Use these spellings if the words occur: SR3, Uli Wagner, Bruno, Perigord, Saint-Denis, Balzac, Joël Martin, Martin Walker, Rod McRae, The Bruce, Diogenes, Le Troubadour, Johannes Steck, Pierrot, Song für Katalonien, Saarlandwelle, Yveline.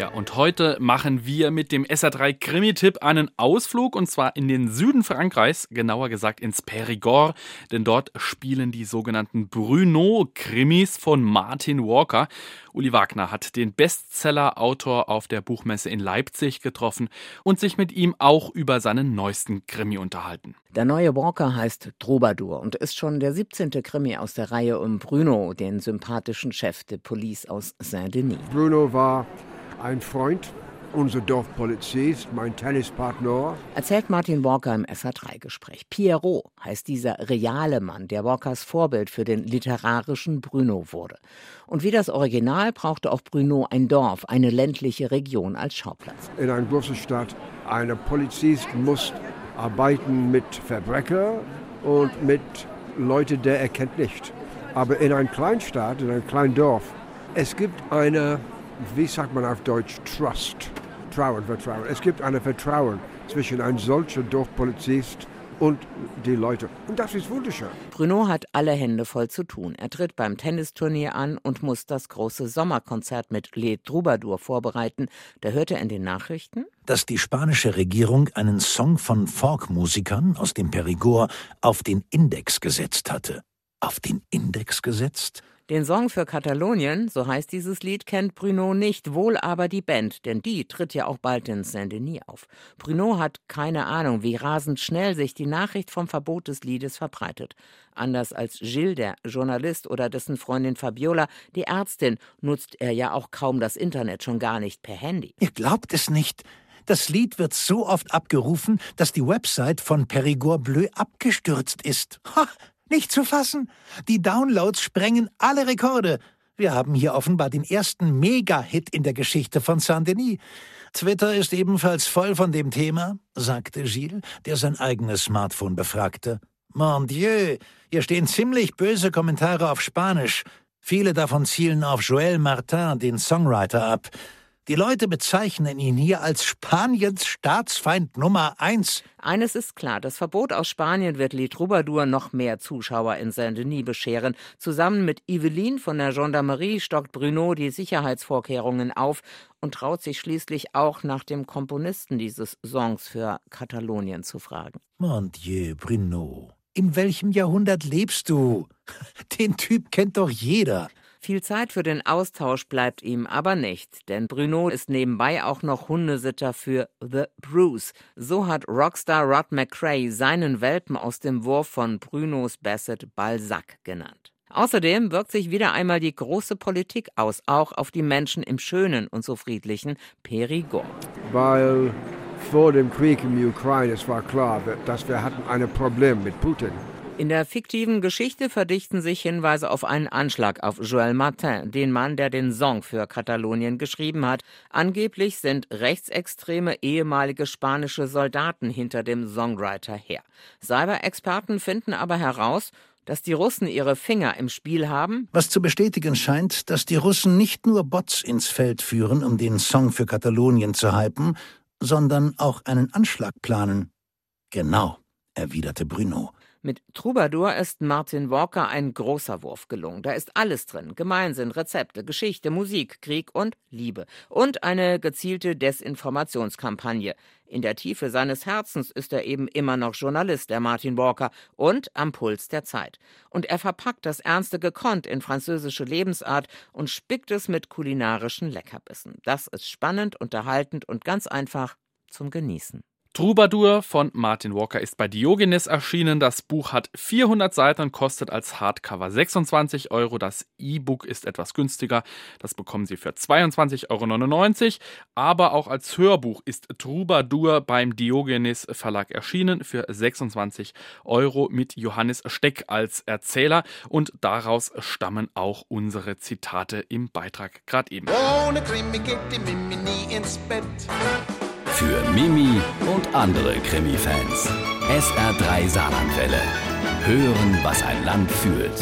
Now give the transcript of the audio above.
Ja, und heute machen wir mit dem SR3 Krimi-Tipp einen Ausflug, und zwar in den Süden Frankreichs, genauer gesagt ins Perigord, denn dort spielen die sogenannten Bruno-Krimis von Martin Walker. Uli Wagner hat den Bestseller-Autor auf der Buchmesse in Leipzig getroffen und sich mit ihm auch über seinen neuesten Krimi unterhalten. Der neue Walker heißt Troubadour und ist schon der 17. Krimi aus der Reihe um Bruno, den sympathischen Chef der Police aus Saint-Denis. Bruno war ein Freund, unser Dorfpolizist, mein Tennispartner, erzählt Martin Walker im SR3-Gespräch. Pierrot heißt dieser reale Mann, der Walkers Vorbild für den literarischen Bruno wurde. Und wie das Original brauchte auch Bruno ein Dorf, eine ländliche Region als Schauplatz. In einer großen Stadt, ein Polizist muss arbeiten mit Verbrechern und mit Leuten, der er kennt nicht. Aber in einer Kleinstadt, in einem kleinen Dorf, es gibt eine, wie sagt man auf Deutsch, Trust, Vertrauen, Vertrauen. Es gibt ein Vertrauen zwischen einem solchen Dorfpolizist und die Leute. Und das ist wunderschön. Bruno hat alle Hände voll zu tun. Er tritt beim Tennisturnier an und muss das große Sommerkonzert mit Le Troubadour vorbereiten. Da hörte er in den Nachrichten, dass die spanische Regierung einen Song von Folkmusikern aus dem Perigord auf den Index gesetzt hatte. Auf den Index gesetzt? Den Song für Katalonien, so heißt dieses Lied, kennt Bruno nicht, wohl aber die Band, denn die tritt ja auch bald in Saint-Denis auf. Bruno hat keine Ahnung, wie rasend schnell sich die Nachricht vom Verbot des Liedes verbreitet. Anders als Gilles, der Journalist, oder dessen Freundin Fabiola, die Ärztin, nutzt er ja auch kaum das Internet, schon gar nicht per Handy. Ihr glaubt es nicht. Das Lied wird so oft abgerufen, dass die Website von Perigord Bleu abgestürzt ist. Ha! Nicht zu fassen. Die Downloads sprengen alle Rekorde. Wir haben hier offenbar den ersten Mega-Hit in der Geschichte von Saint-Denis. Twitter ist ebenfalls voll von dem Thema, sagte Gilles, der sein eigenes Smartphone befragte. Mon Dieu, hier stehen ziemlich böse Kommentare auf Spanisch. Viele davon zielen auf Joël Martin, den Songwriter, ab. Die Leute bezeichnen ihn hier als Spaniens Staatsfeind Nummer 1. Eines ist klar, das Verbot aus Spanien wird Le Troubadour noch mehr Zuschauer in Saint-Denis bescheren. Zusammen mit Yveline von der Gendarmerie stockt Bruno die Sicherheitsvorkehrungen auf und traut sich schließlich auch nach dem Komponisten dieses Songs für Katalonien zu fragen. Mon Dieu, Bruno, in welchem Jahrhundert lebst du? Den Typ kennt doch jeder. Viel Zeit für den Austausch bleibt ihm aber nicht, denn Bruno ist nebenbei auch noch Hundesitter für The Bruce. So hat Rockstar Rod McRae seinen Welpen aus dem Wurf von Brunos Basset Balzac genannt. Außerdem wirkt sich wieder einmal die große Politik aus, auch auf die Menschen im schönen und so friedlichen Perigord. Weil vor dem Krieg in der Ukraine es war klar, dass wir hatten ein Problem mit Putin. In der fiktiven Geschichte verdichten sich Hinweise auf einen Anschlag auf Joël Martin, den Mann, der den Song für Katalonien geschrieben hat. Angeblich sind rechtsextreme ehemalige spanische Soldaten hinter dem Songwriter her. Cyber-Experten finden aber heraus, dass die Russen ihre Finger im Spiel haben. Was zu bestätigen scheint, dass die Russen nicht nur Bots ins Feld führen, um den Song für Katalonien zu hypen, sondern auch einen Anschlag planen. Genau, erwiderte Bruno. Mit Troubadour ist Martin Walker ein großer Wurf gelungen. Da ist alles drin. Gemeinsinn, Rezepte, Geschichte, Musik, Krieg und Liebe. Und eine gezielte Desinformationskampagne. In der Tiefe seines Herzens ist er eben immer noch Journalist, der Martin Walker, und am Puls der Zeit. Und er verpackt das Ernste gekonnt in französische Lebensart und spickt es mit kulinarischen Leckerbissen. Das ist spannend, unterhaltend und ganz einfach zum Genießen. Troubadour von Martin Walker ist bei Diogenes erschienen. Das Buch hat 400 Seiten und kostet als Hardcover 26 €. Das E-Book ist etwas günstiger. Das bekommen Sie für 22,99 €. Aber auch als Hörbuch ist Troubadour beim Diogenes Verlag erschienen für 26 € mit Johannes Steck als Erzähler. Und daraus stammen auch unsere Zitate im Beitrag gerade eben. Ohne Krimi geht die Mimi nie ins Bett. Für Mimi und andere Krimi-Fans. SR3 Saarlandwelle. Hören, was ein Land fühlt.